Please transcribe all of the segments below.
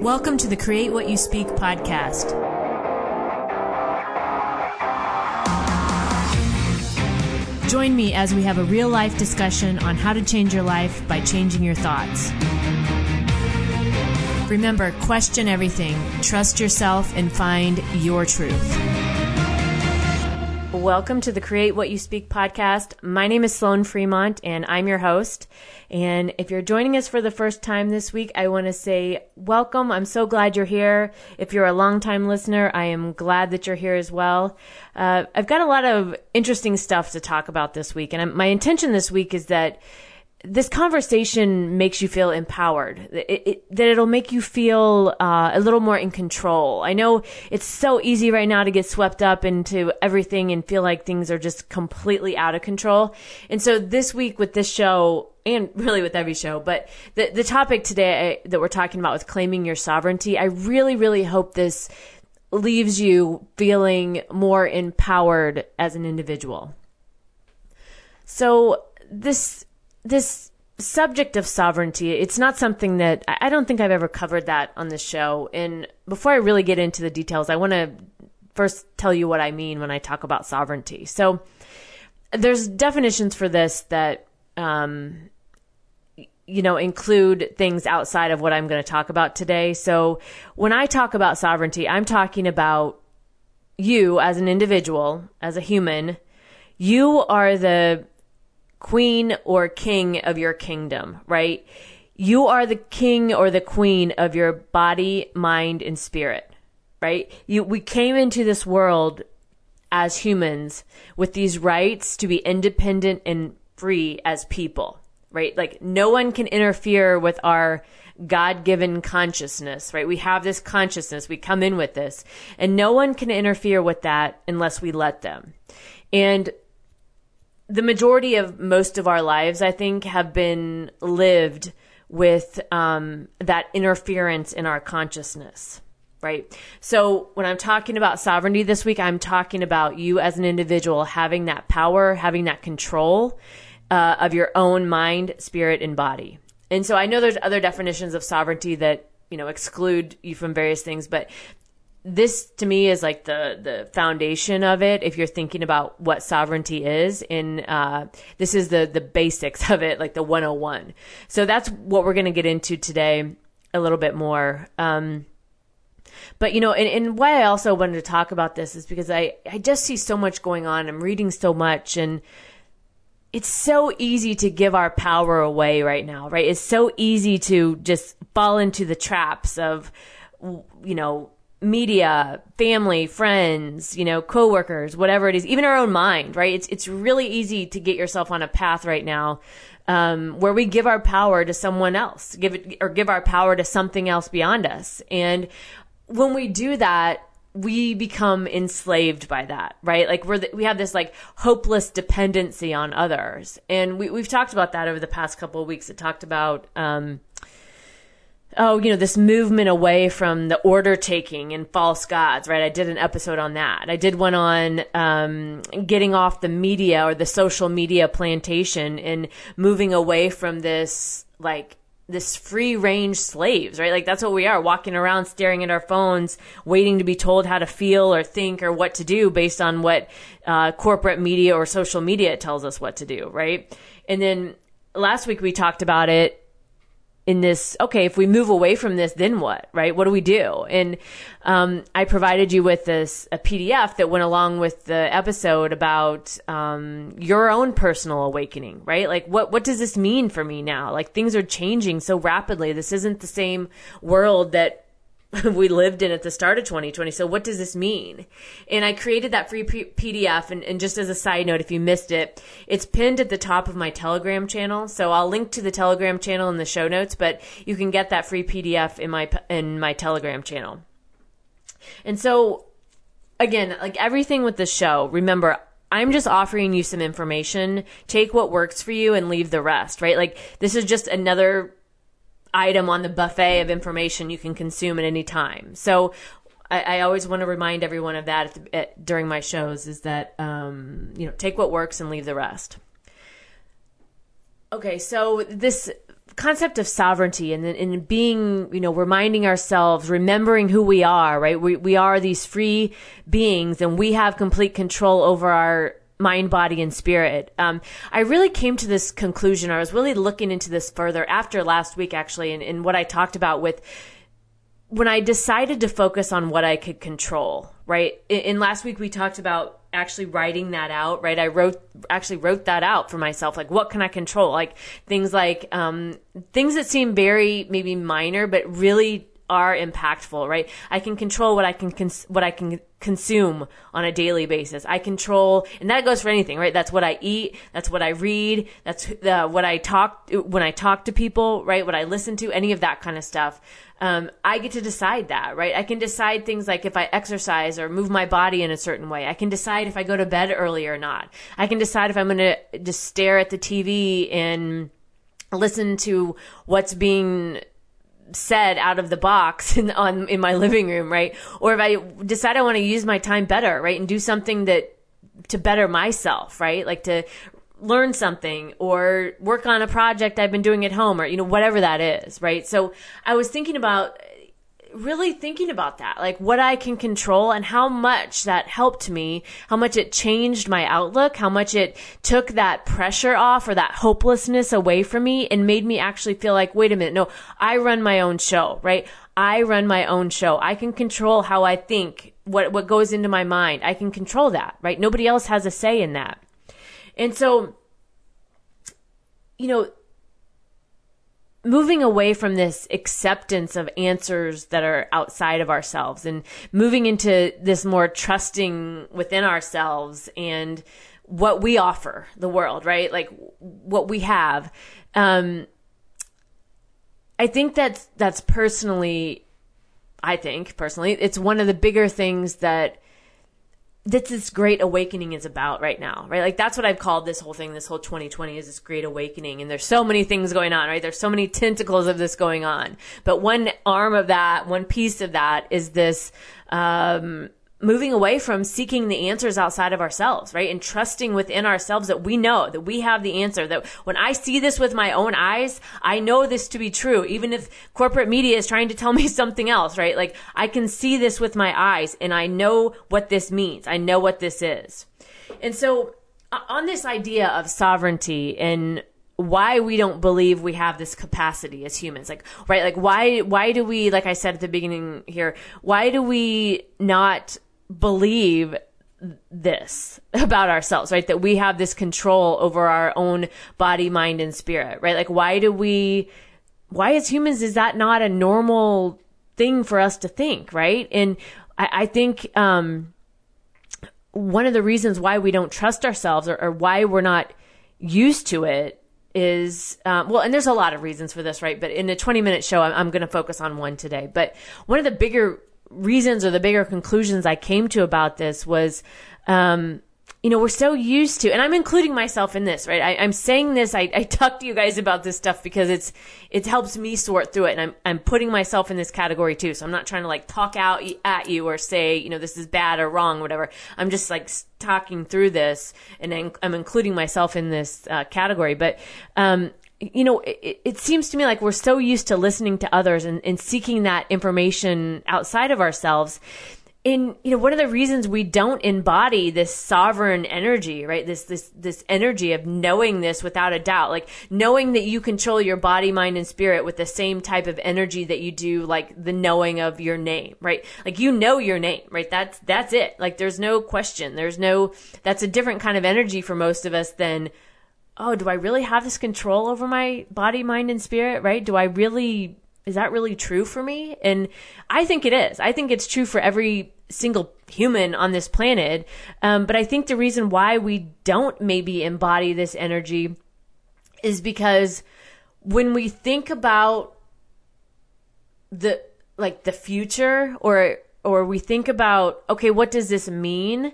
Welcome to the Create What You Speak podcast. Join me as we have a real-life discussion on how to change your life by changing your thoughts. Remember, question everything, trust yourself, and find your truth. Welcome to the Create What You Speak podcast. My name is Sloane Fremont, and I'm your host. And if you're joining us for the first time this week, I want to say welcome. I'm so glad you're here. If you're a longtime listener, I am glad that you're here as well. I've got a lot of interesting stuff to talk about this week, and my intention this week is that this conversation makes you feel empowered, that it'll make you feel a little more in control. I know it's so easy right now to get swept up into everything and feel like things are just completely out of control. And so this week with this show, and really with every show, but the topic today that we're talking about with claiming your sovereignty, I really, really hope this leaves you feeling more empowered as an individual. So this subject of sovereignty, it's not something that I don't think I've ever covered that on this show. And before I really get into the details, I want to first tell you what I mean when I talk about sovereignty. So there's definitions for this that, include things outside of what I'm going to talk about today. So when I talk about sovereignty, I'm talking about you as an individual, as a human. You are the queen or king of your kingdom, right? You are the king or the queen of your body, mind, and spirit, right? We came into this world as humans with these rights to be independent and free as people, right? Like no one can interfere with our God-given consciousness, right? We have this consciousness, we come in with this, and no one can interfere with that unless we let them. And the majority of most of our lives, I think, have been lived with that interference in our consciousness, right? So when I'm talking about sovereignty this week, I'm talking about you as an individual having that power, having that control of your own mind, spirit, and body. And so I know there's other definitions of sovereignty that, exclude you from various things, but this to me is like the foundation of it. If you're thinking about what sovereignty is, this is the basics of it, like the 101. So that's what we're going to get into today a little bit more. But and why I also wanted to talk about this is because I just see so much going on. I'm reading so much, and it's so easy to give our power away right now, right? It's so easy to just fall into the traps of, media, family, friends, coworkers, whatever it is, even our own mind, right? It's really easy to get yourself on a path right now, where we give our power to someone else, give our power to something else beyond us. And when we do that, we become enslaved by that, right? Like we have this like hopeless dependency on others. And we've talked about that over the past couple of weeks. It talked about, this movement away from the order taking and false gods, right? I did an episode on that. I did one on getting off the media or the social media plantation and moving away from this free range slaves, right? Like that's what we are, walking around, staring at our phones, waiting to be told how to feel or think or what to do based on what corporate media or social media tells us what to do, right? And then last week we talked about it. In this, okay, if we move away from this, then what, right? What do we do? And I provided you with a PDF that went along with the episode about your own personal awakening, right? Like what does this mean for me now? Like things are changing so rapidly. This isn't the same world that we lived in at the start of 2020. So what does this mean? And I created that free PDF. And just as a side note, if you missed it, it's pinned at the top of my Telegram channel. So I'll link to the Telegram channel in the show notes, but you can get that free PDF in my Telegram channel. And so again, like everything with the show, remember, I'm just offering you some information. Take what works for you and leave the rest, right? Like this is just another item on the buffet of information you can consume at any time. So I always want to remind everyone of that during my shows is that, take what works and leave the rest. Okay. So this concept of sovereignty and being, reminding ourselves, remembering who we are, right? We are these free beings and we have complete control over our mind, body, and spirit. I really came to this conclusion. I was really looking into this further after last week, actually, and what I talked about with when I decided to focus on what I could control, right? In last week, we talked about actually writing that out, right? I wrote that out for myself. Like, what can I control? Like things like, things that seem very maybe minor, but really are impactful, right? I can control what I can consume on a daily basis. I control, and that goes for anything, right? That's what I eat. That's what I read. That's what I talk, when I talk to people, right? What I listen to, any of that kind of stuff. I get to decide that, right? I can decide things like if I exercise or move my body in a certain way. I can decide if I go to bed early or not. I can decide if I'm going to just stare at the TV and listen to what's being said out of the box in my living room, right? Or if I decide I want to use my time better, right? And do something to better myself, right? Like to learn something or work on a project I've been doing at home or, whatever that is, right? So I was really thinking about that, like what I can control and how much that helped me, how much it changed my outlook, how much it took that pressure off or that hopelessness away from me and made me actually feel like, wait a minute, no, I run my own show, right? I run my own show. I can control how I think, what goes into my mind. I can control that, right? Nobody else has a say in that. And so, moving away from this acceptance of answers that are outside of ourselves and moving into this more trusting within ourselves and what we offer the world, right? Like what we have. I think that's personally, it's one of the bigger things that this great awakening is about right now, right? Like that's what I've called this whole thing, this whole 2020 is this great awakening. And there's so many things going on, right? There's so many tentacles of this going on. But one arm of that, one piece of that is this, moving away from seeking the answers outside of ourselves, right? And trusting within ourselves that we know, that we have the answer, that when I see this with my own eyes, I know this to be true, even if corporate media is trying to tell me something else, right? Like I can see this with my eyes and I know what this means. I know what this is. And so on this idea of sovereignty and why we don't believe we have this capacity as humans, like, right? Like why do we, like I said at the beginning here, why do we not believe this about ourselves, right? That we have this control over our own body, mind, and spirit, right? Like, why as humans is that not a normal thing for us to think, right? And I think, one of the reasons why we don't trust ourselves or why we're not used to it is, well, and there's a lot of reasons for this, right? But in a 20-minute show, I'm going to focus on one today. But one of the bigger reasons or the bigger conclusions I came to about this was, we're so used to, and I'm including myself in this, right? I'm saying this, I talk to you guys about this stuff because it helps me sort through it. And I'm putting myself in this category too. So I'm not trying to like talk out at you or say, this is bad or wrong, whatever. I'm just like talking through this and then I'm including myself in this category. But, it seems to me like we're so used to listening to others and seeking that information outside of ourselves. And, one of the reasons we don't embody this sovereign energy, right? This energy of knowing this without a doubt, like knowing that you control your body, mind, and spirit with the same type of energy that you do, like the knowing of your name, right? Like, your name, right? That's it. Like, there's no question. That's a different kind of energy for most of us than, oh, do I really have this control over my body, mind, and spirit, right? Is that really true for me? And I think it is. I think it's true for every single human on this planet. But I think the reason why we don't maybe embody this energy is because when we think about the future or we think about, okay, what does this mean?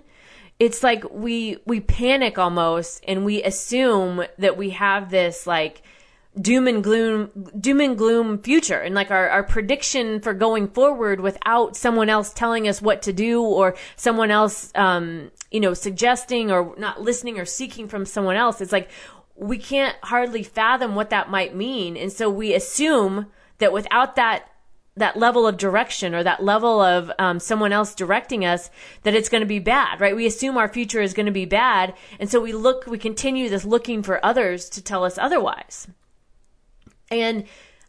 It's like we panic almost and we assume that we have this like doom and gloom future and like our prediction for going forward without someone else telling us what to do or someone else, suggesting or not listening or seeking from someone else. It's like we can't hardly fathom what that might mean. And so we assume that without that level of direction or that level of someone else directing us, that it's going to be bad, right? We assume our future is going to be bad. And so we continue this looking for others to tell us otherwise. And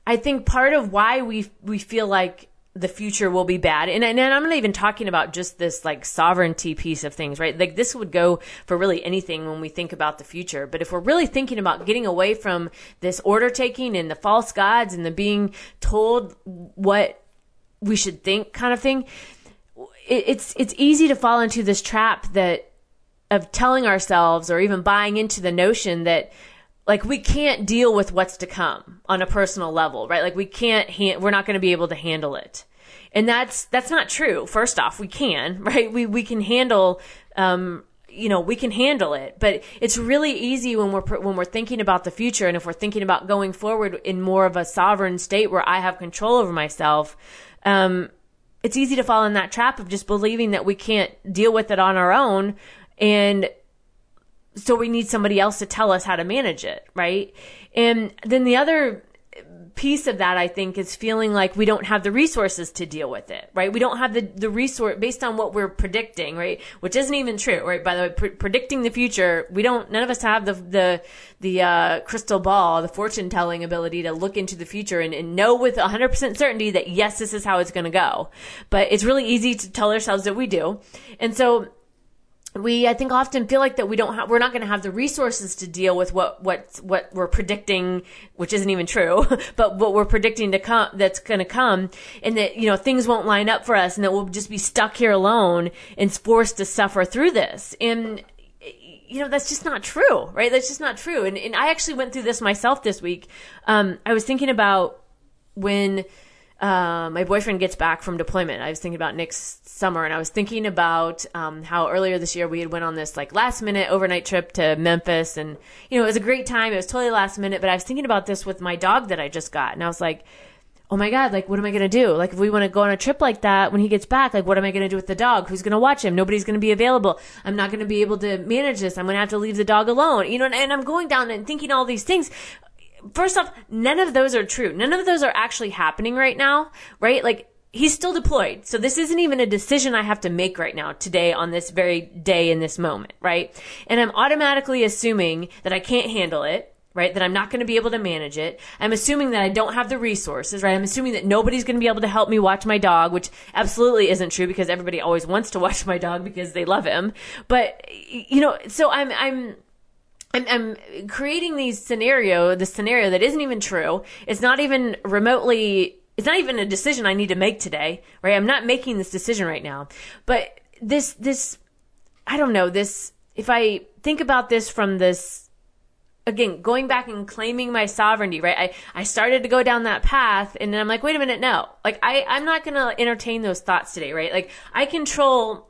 I think part of why we feel like the future will be bad. And I'm not even talking about just this like sovereignty piece of things, right? Like this would go for really anything when we think about the future. But if we're really thinking about getting away from this order taking and the false gods and the being told what we should think kind of thing, it's easy to fall into this trap that of telling ourselves or even buying into the notion that like we can't deal with what's to come on a personal level, right? Like we can't, we're not going to be able to handle it. And that's not true. First off, we can, right? We can handle, we can handle it, but it's really easy when we're thinking about the future. And if we're thinking about going forward in more of a sovereign state where I have control over myself, it's easy to fall in that trap of just believing that we can't deal with it on our own. And so we need somebody else to tell us how to manage it, right? And then the other piece of that, I think, is feeling like we don't have the resources to deal with it, right? We don't have the resource based on what we're predicting, right? Which isn't even true, right? By the way, predicting the future, none of us have the crystal ball, the fortune telling ability to look into the future and know with 100% certainty that yes, this is how it's going to go. But it's really easy to tell ourselves that we do. And so I think, often feel like that we're not going to have the resources to deal with what we're predicting, which isn't even true, but what we're predicting to come, that's going to come, and that, things won't line up for us and that we'll just be stuck here alone and forced to suffer through this. And, that's just not true, right? That's just not true. And I actually went through this myself this week. I was thinking about when my boyfriend gets back from deployment. I was thinking about next summer, and I was thinking about how earlier this year we had went on this like last minute overnight trip to Memphis, and it was a great time. It was totally last minute, but I was thinking about this with my dog that I just got, and I was like, oh my God, like what am I going to do? Like if we want to go on a trip like that when he gets back, like what am I going to do with the dog? Who's going to watch him? Nobody's going to be available. I'm not going to be able to manage this. I'm going to have to leave the dog alone. And I'm going down and thinking all these things. First off, none of those are true. None of those are actually happening right now, right? Like he's still deployed. So this isn't even a decision I have to make right now, today, on this very day, in this moment, right? And I'm automatically assuming that I can't handle it, right? That I'm not going to be able to manage it. I'm assuming that I don't have the resources, right? I'm assuming that nobody's going to be able to help me watch my dog, which absolutely isn't true because everybody always wants to watch my dog because they love him. But, so I'm creating this scenario that isn't even true. It's not even remotely, it's not even a decision I need to make today, right? I'm not making this decision right now. But if I think about this from this, again, going back and claiming my sovereignty, right? I started to go down that path, and then I'm like, wait a minute, no. Like I'm not going to entertain those thoughts today, right? Like I control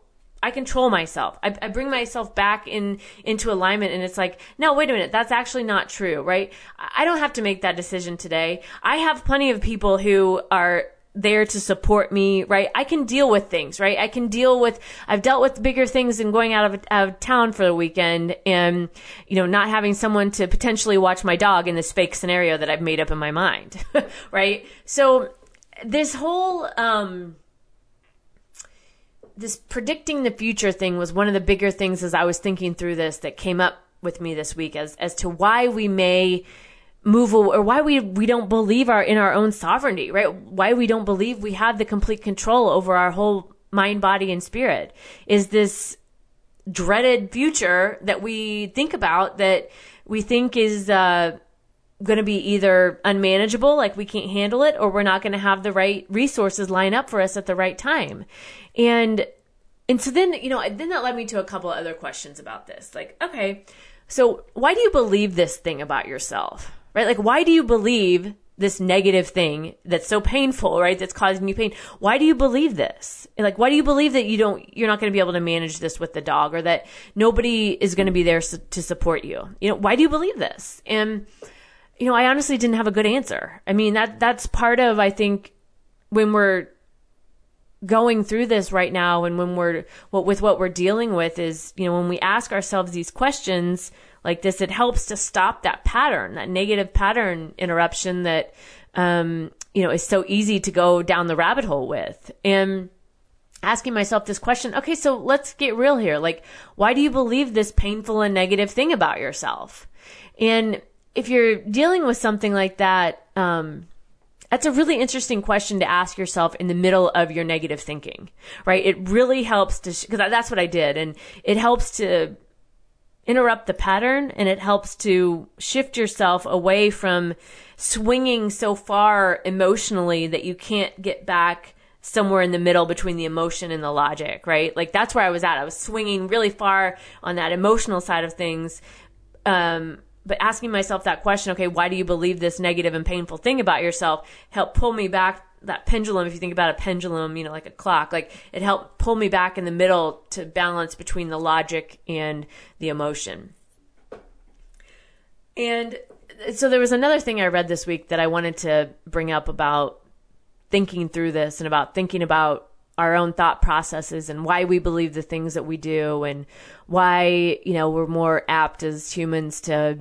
myself. I bring myself back into alignment, and it's like, no, wait a minute. That's actually not true, right? I don't have to make that decision today. I have plenty of people who are there to support me, right? I can deal with things, right? I've dealt with bigger things than going out of town for the weekend and, not having someone to potentially watch my dog in this fake scenario that I've made up in my mind, right? So this whole, this predicting the future thing was one of the bigger things as I was thinking through this that came up with me this week as to why we may move away, or why we don't believe in our own sovereignty, right? Why we don't believe we have the complete control over our whole mind, body, and spirit is this dreaded future that we think about, that we think is going to be either unmanageable, like we can't handle it, or we're not going to have the right resources line up for us at the right time. And so then, then that led me to a couple of other questions about this. Like, okay, so why do you believe this thing about yourself, right? Like, why do you believe this negative thing that's so painful, right? That's causing you pain. Why do you believe this? Like, why do you believe that you're not going to be able to manage this with the dog, or that nobody is going to be there to support you? Why do you believe this? And I honestly didn't have a good answer. I mean, that's part of, I think, when we're going through this right now, and when we're with what we're dealing with is, when we ask ourselves these questions, like this, it helps to stop that pattern, that negative pattern interruption that, you know, is so easy to go down the rabbit hole with. And asking myself this question, okay, so let's get real here. Like, why do you believe this painful and negative thing about yourself? And if you're dealing with something like that, that's a really interesting question to ask yourself in the middle of your negative thinking, right? It really helps to, because that's what I did. And it helps to interrupt the pattern, and it helps to shift yourself away from swinging so far emotionally that you can't get back somewhere in the middle between the emotion and the logic, right? Like that's where I was at. I was swinging really far on that emotional side of things, but asking myself that question, okay, why do you believe this negative and painful thing about yourself, helped pull me back that pendulum. If you think about a pendulum, you know, like a clock, like it helped pull me back in the middle to balance between the logic and the emotion. And so there was another thing I read this week that I wanted to bring up about thinking through this and about thinking about our own thought processes and why we believe the things that we do and why, you know, we're more apt as humans to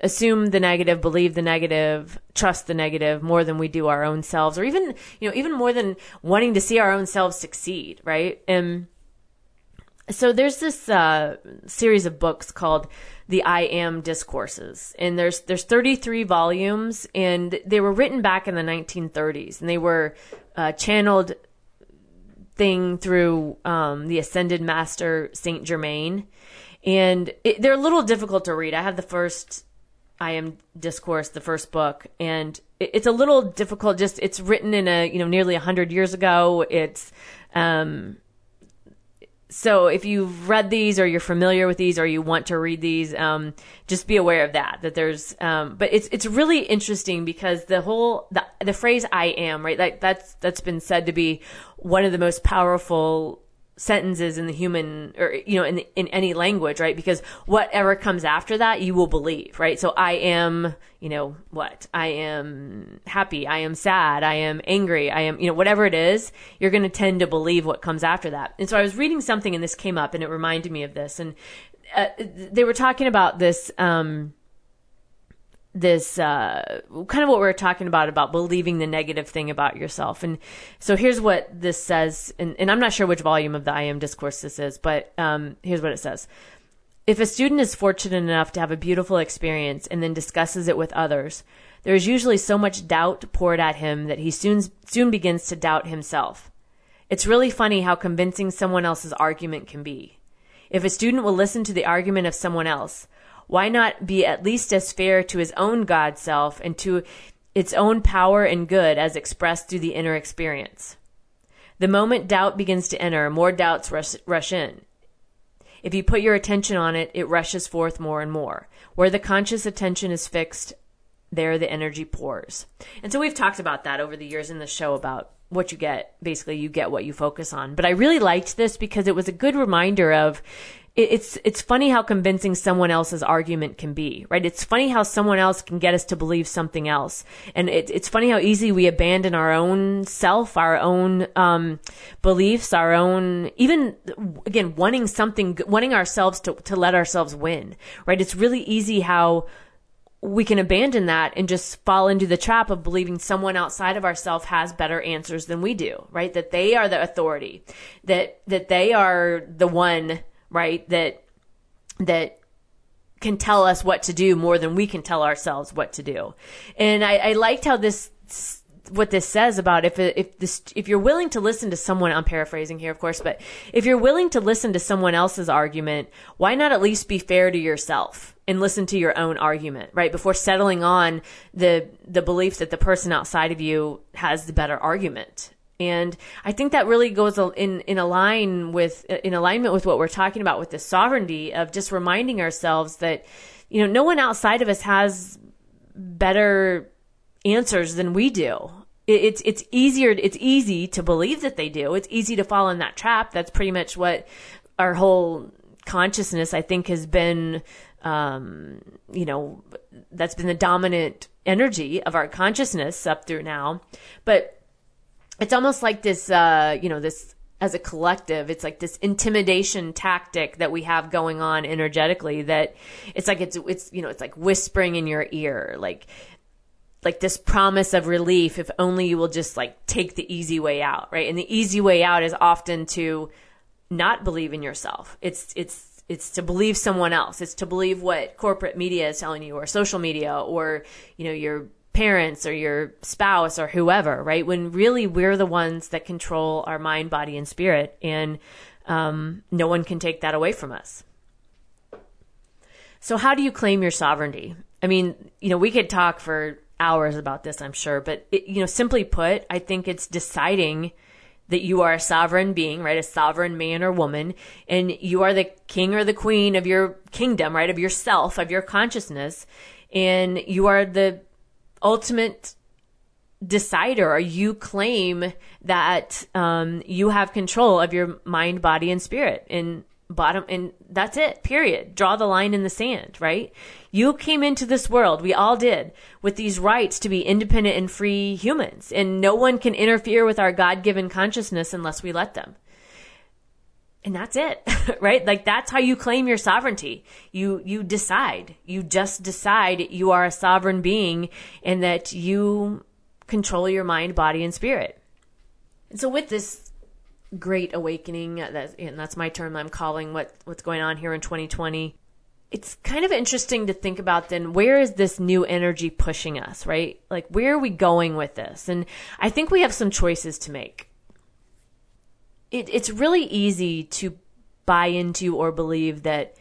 assume the negative, believe the negative, trust the negative more than we do our own selves, or even, you know, even more than wanting to see our own selves succeed, right? And so there's this series of books called the I Am Discourses, and there's 33 volumes, and they were written back in the 1930s, and they were channeled thing through the Ascended Master Saint Germain, and they're a little difficult to read. I have the first I Am Discourse, the first book, and it's a little difficult. Just it's written in a, you know, nearly 100 years ago. It's so if you've read these or you're familiar with these or you want to read these, just be aware of that there's, but it's really interesting because the phrase I am, right? Like that's been said to be one of the most powerful sentences in the human, or, you know, in any language, right? Because whatever comes after that, you will believe, right? So I am, you know, what? I am happy. I am sad. I am angry. I am, you know, whatever it is, you're going to tend to believe what comes after that. And so I was reading something and this came up and it reminded me of this. And they were talking about this, kind of what we were talking about believing the negative thing about yourself. And so here's what this says. And I'm not sure which volume of the I Am Discourse this is, but here's what it says. If a student is fortunate enough to have a beautiful experience and then discusses it with others, there is usually so much doubt poured at him that he soon begins to doubt himself. It's really funny how convincing someone else's argument can be. If a student will listen to the argument of someone else, why not be at least as fair to his own God self and to its own power and good as expressed through the inner experience? The moment doubt begins to enter, more doubts rush in. If you put your attention on it, it rushes forth more and more. Where the conscious attention is fixed, there the energy pours. And so we've talked about that over the years in the show about what you get. Basically, you get what you focus on. But I really liked this because it was a good reminder of, it's funny how convincing someone else's argument can be, right? It's funny how someone else can get us to believe something else. And it's funny how easy we abandon our own self, our own beliefs, our own, even, again, wanting ourselves to let ourselves win, right? It's really easy how we can abandon that and just fall into the trap of believing someone outside of ourselves has better answers than we do, right? That they are the authority, that they are the one, right? That can tell us what to do more than we can tell ourselves what to do. And I liked how what this says about if you're willing to listen to someone, I'm paraphrasing here, of course, but if you're willing to listen to someone else's argument, why not at least be fair to yourself and listen to your own argument, right? Before settling on the belief that the person outside of you has the better argument. And I think that really goes in alignment with what we're talking about with the sovereignty of just reminding ourselves that, you know, no one outside of us has better answers than we do. It's easy to believe that they do. It's easy to fall in that trap. That's pretty much what our whole consciousness, I think, has been, you know, that's been the dominant energy of our consciousness up through now. But it's almost like this, you know, this as a collective. It's like this intimidation tactic that we have going on energetically that it's like, it's, you know, it's like whispering in your ear, like this promise of relief, if only you will just like take the easy way out, right? And the easy way out is often to not believe in yourself. It's to believe someone else. It's to believe what corporate media is telling you, or social media, or, you know, your parents or your spouse or whoever, right? When really we're the ones that control our mind, body, and spirit, and no one can take that away from us. So how do you claim your sovereignty? I mean, you know, we could talk for hours about this, I'm sure, but it, you know, simply put, I think it's deciding that you are a sovereign being, right? A sovereign man or woman, and you are the king or the queen of your kingdom, right? Of yourself, of your consciousness, and you are the ultimate decider, or you claim that you have control of your mind, body, and spirit, and bottom, and that's it, period. Draw the line in the sand, right? You came into this world, we all did, with these rights to be independent and free humans, and no one can interfere with our God-given consciousness unless we let them. And that's it, right? Like, that's how you claim your sovereignty. You decide. You just decide you are a sovereign being and that you control your mind, body, and spirit. And so with this great awakening, that's my term I'm calling what's going on here in 2020, it's kind of interesting to think about then, where is this new energy pushing us, right? Like, where are we going with this? And I think we have some choices to make. It's really easy to buy into or believe that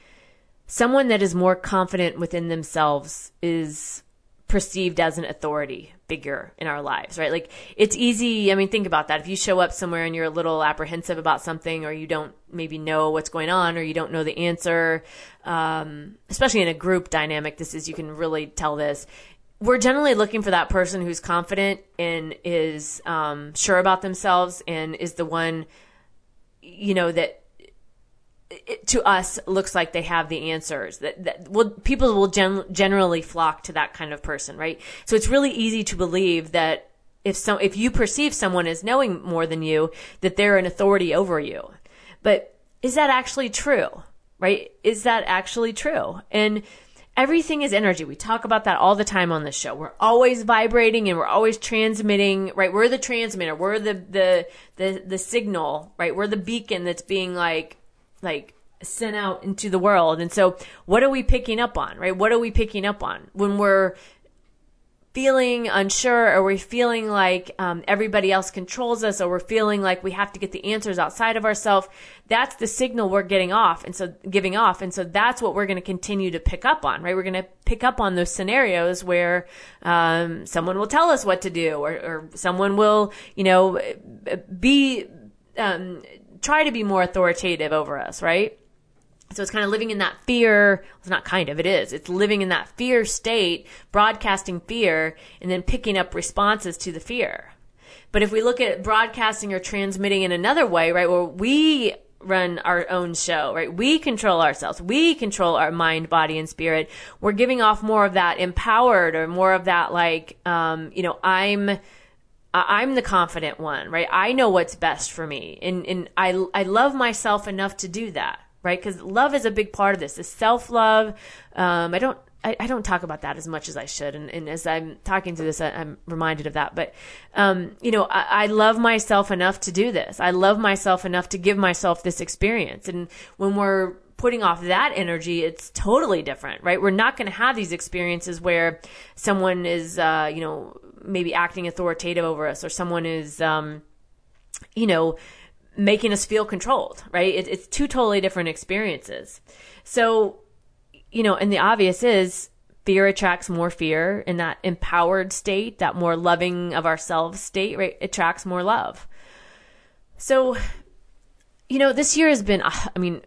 someone that is more confident within themselves is perceived as an authority figure in our lives, right? Like, it's easy. I mean, think about that. If you show up somewhere and you're a little apprehensive about something, or you don't maybe know what's going on, or you don't know the answer, especially in a group dynamic, you can really tell this. We're generally looking for that person who's confident and is sure about themselves, and is the one, you know, that it, to us, looks like they have the answers. People will generally flock to that kind of person, right? So it's really easy to believe that if you perceive someone as knowing more than you, that they're an authority over you. But is that actually true, right? Is that actually true? And everything is energy. We talk about that all the time on this show. We're always vibrating and we're always transmitting, right? We're the transmitter. We're the signal, right? We're the beacon that's being like sent out into the world. And so what are we picking up on, right? What are we picking up on when we're feeling unsure, or we're feeling like everybody else controls us, or we're feeling like we have to get the answers outside of ourselves? That's the signal we're giving off. And so that's what we're going to continue to pick up on, right? We're going to pick up on those scenarios where someone will tell us what to do, or someone will, you know, try to be more authoritative over us, right? So it's kind of living in that fear. It's not kind of, it is. It's living in that fear state, broadcasting fear, and then picking up responses to the fear. But if we look at broadcasting or transmitting in another way, right, where we run our own show, right, we control ourselves, we control our mind, body, and spirit, we're giving off more of that empowered, or more of that like, you know, I'm the confident one, right? I know what's best for me. And I love myself enough to do that. Right? Because love is a big part of this. Is self-love. I don't talk about that as much as I should. And as I'm talking through this, I'm reminded of that. But, you know, I love myself enough to do this. I love myself enough to give myself this experience. And when we're putting off that energy, it's totally different, right? We're not going to have these experiences where someone is, you know, maybe acting authoritative over us, or someone is, you know, making us feel controlled, right? It's two totally different experiences. So, you know, and the obvious is fear attracts more fear, in that empowered state, that more loving of ourselves state, right? Attracts more love. So, you know, this year has been, I mean,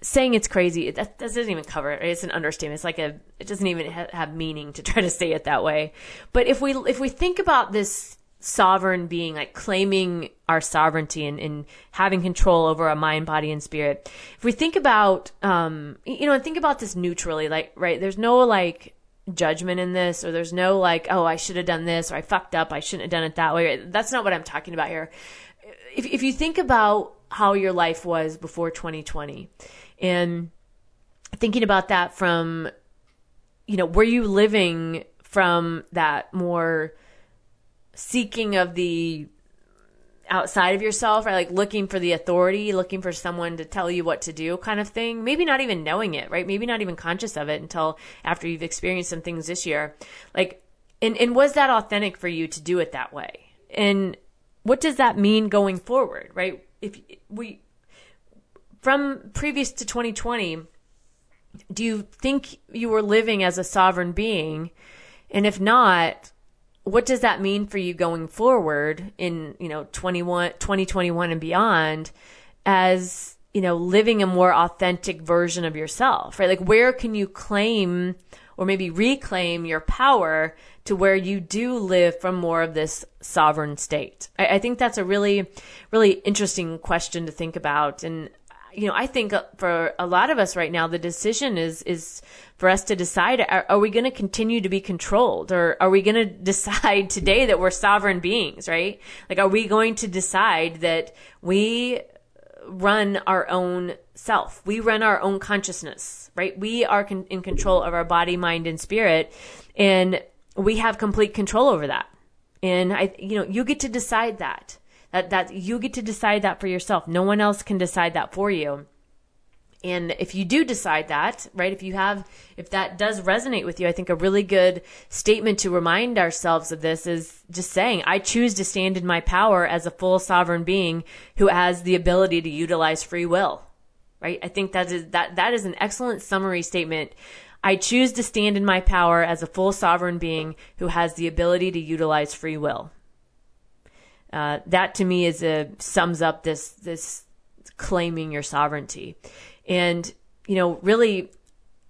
saying it's crazy, that doesn't even cover it, right? It's an understatement. It's like it doesn't even have meaning to try to say it that way. But if we think about this sovereign being, like claiming our sovereignty and having control over our mind, body, and spirit. If we think about, you know, and think about this neutrally, like, right, there's no like judgment in this, or there's no like, oh, I should have done this, or I fucked up, I shouldn't have done it that way. That's not what I'm talking about here. If you think about how your life was before 2020. And thinking about that from, you know, were you living from that more seeking of the outside of yourself, right? Like looking for the authority, looking for someone to tell you what to do kind of thing. Maybe not even knowing it, right? Maybe not even conscious of it until after you've experienced some things this year. Like, and was that authentic for you to do it that way? And what does that mean going forward, right? If we, from previous to 2020, do you think you were living as a sovereign being? And if not, what does that mean for you going forward in, you know, 2021 and beyond, as, you know, living a more authentic version of yourself, right? Like, where can you claim or maybe reclaim your power to where you do live from more of this sovereign state? I think that's a really, really interesting question to think about. And, you know, I think for a lot of us right now, the decision is for us to decide, are we going to continue to be controlled, or are we going to decide today that we're sovereign beings, right? Like, are we going to decide that we run our own self? We run our own consciousness, right? We are in control of our body, mind, and spirit, and we have complete control over that. And you get to decide that. That you get to decide that for yourself. No one else can decide that for you. And if you do decide that, right, if that does resonate with you, I think a really good statement to remind ourselves of this is just saying, I choose to stand in my power as a full sovereign being who has the ability to utilize free will, right? I think that is an excellent summary statement. I choose to stand in my power as a full sovereign being who has the ability to utilize free will. That to me sums up this claiming your sovereignty. And, you know, really,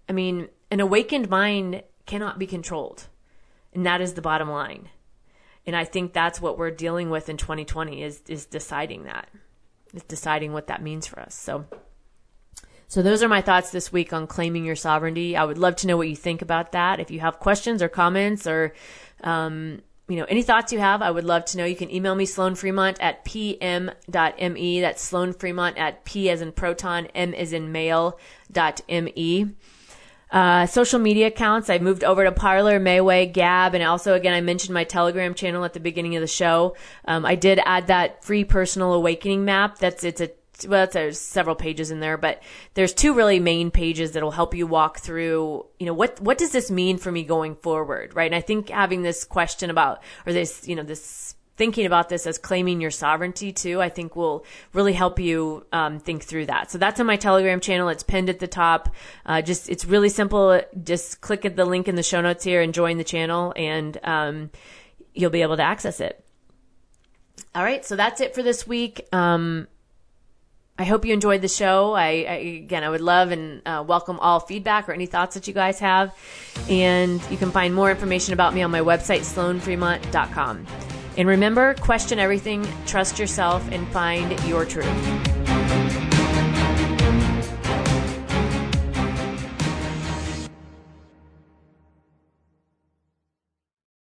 I mean, an awakened mind cannot be controlled. And that is the bottom line. And I think that's what we're dealing with in 2020 is deciding that. It's deciding what that means for us. So those are my thoughts this week on claiming your sovereignty. I would love to know what you think about that. If you have questions or comments or, you know, any thoughts you have, I would love to know. You can email me, Sloane Fremont at pm.me. That's Sloane Fremont at P as in proton, M as in male.me. Social media accounts. I've moved over to Parler, Mayway, Gab. And also, again, I mentioned my Telegram channel at the beginning of the show. I did add that free personal awakening map. There's several pages in there, but there's two really main pages that'll help you walk through, you know, what does this mean for me going forward, right? And I think having this question about, or this, you know, this thinking about this as claiming your sovereignty too, I think will really help you think through that. So that's on my Telegram channel. It's pinned at the top. It's really simple. Just click at the link in the show notes here and join the channel, and you'll be able to access it. All right. So that's it for this week. I hope you enjoyed the show. I would love and welcome all feedback or any thoughts that you guys have. And you can find more information about me on my website, sloanefremont.com. And remember, question everything, trust yourself, and find your truth.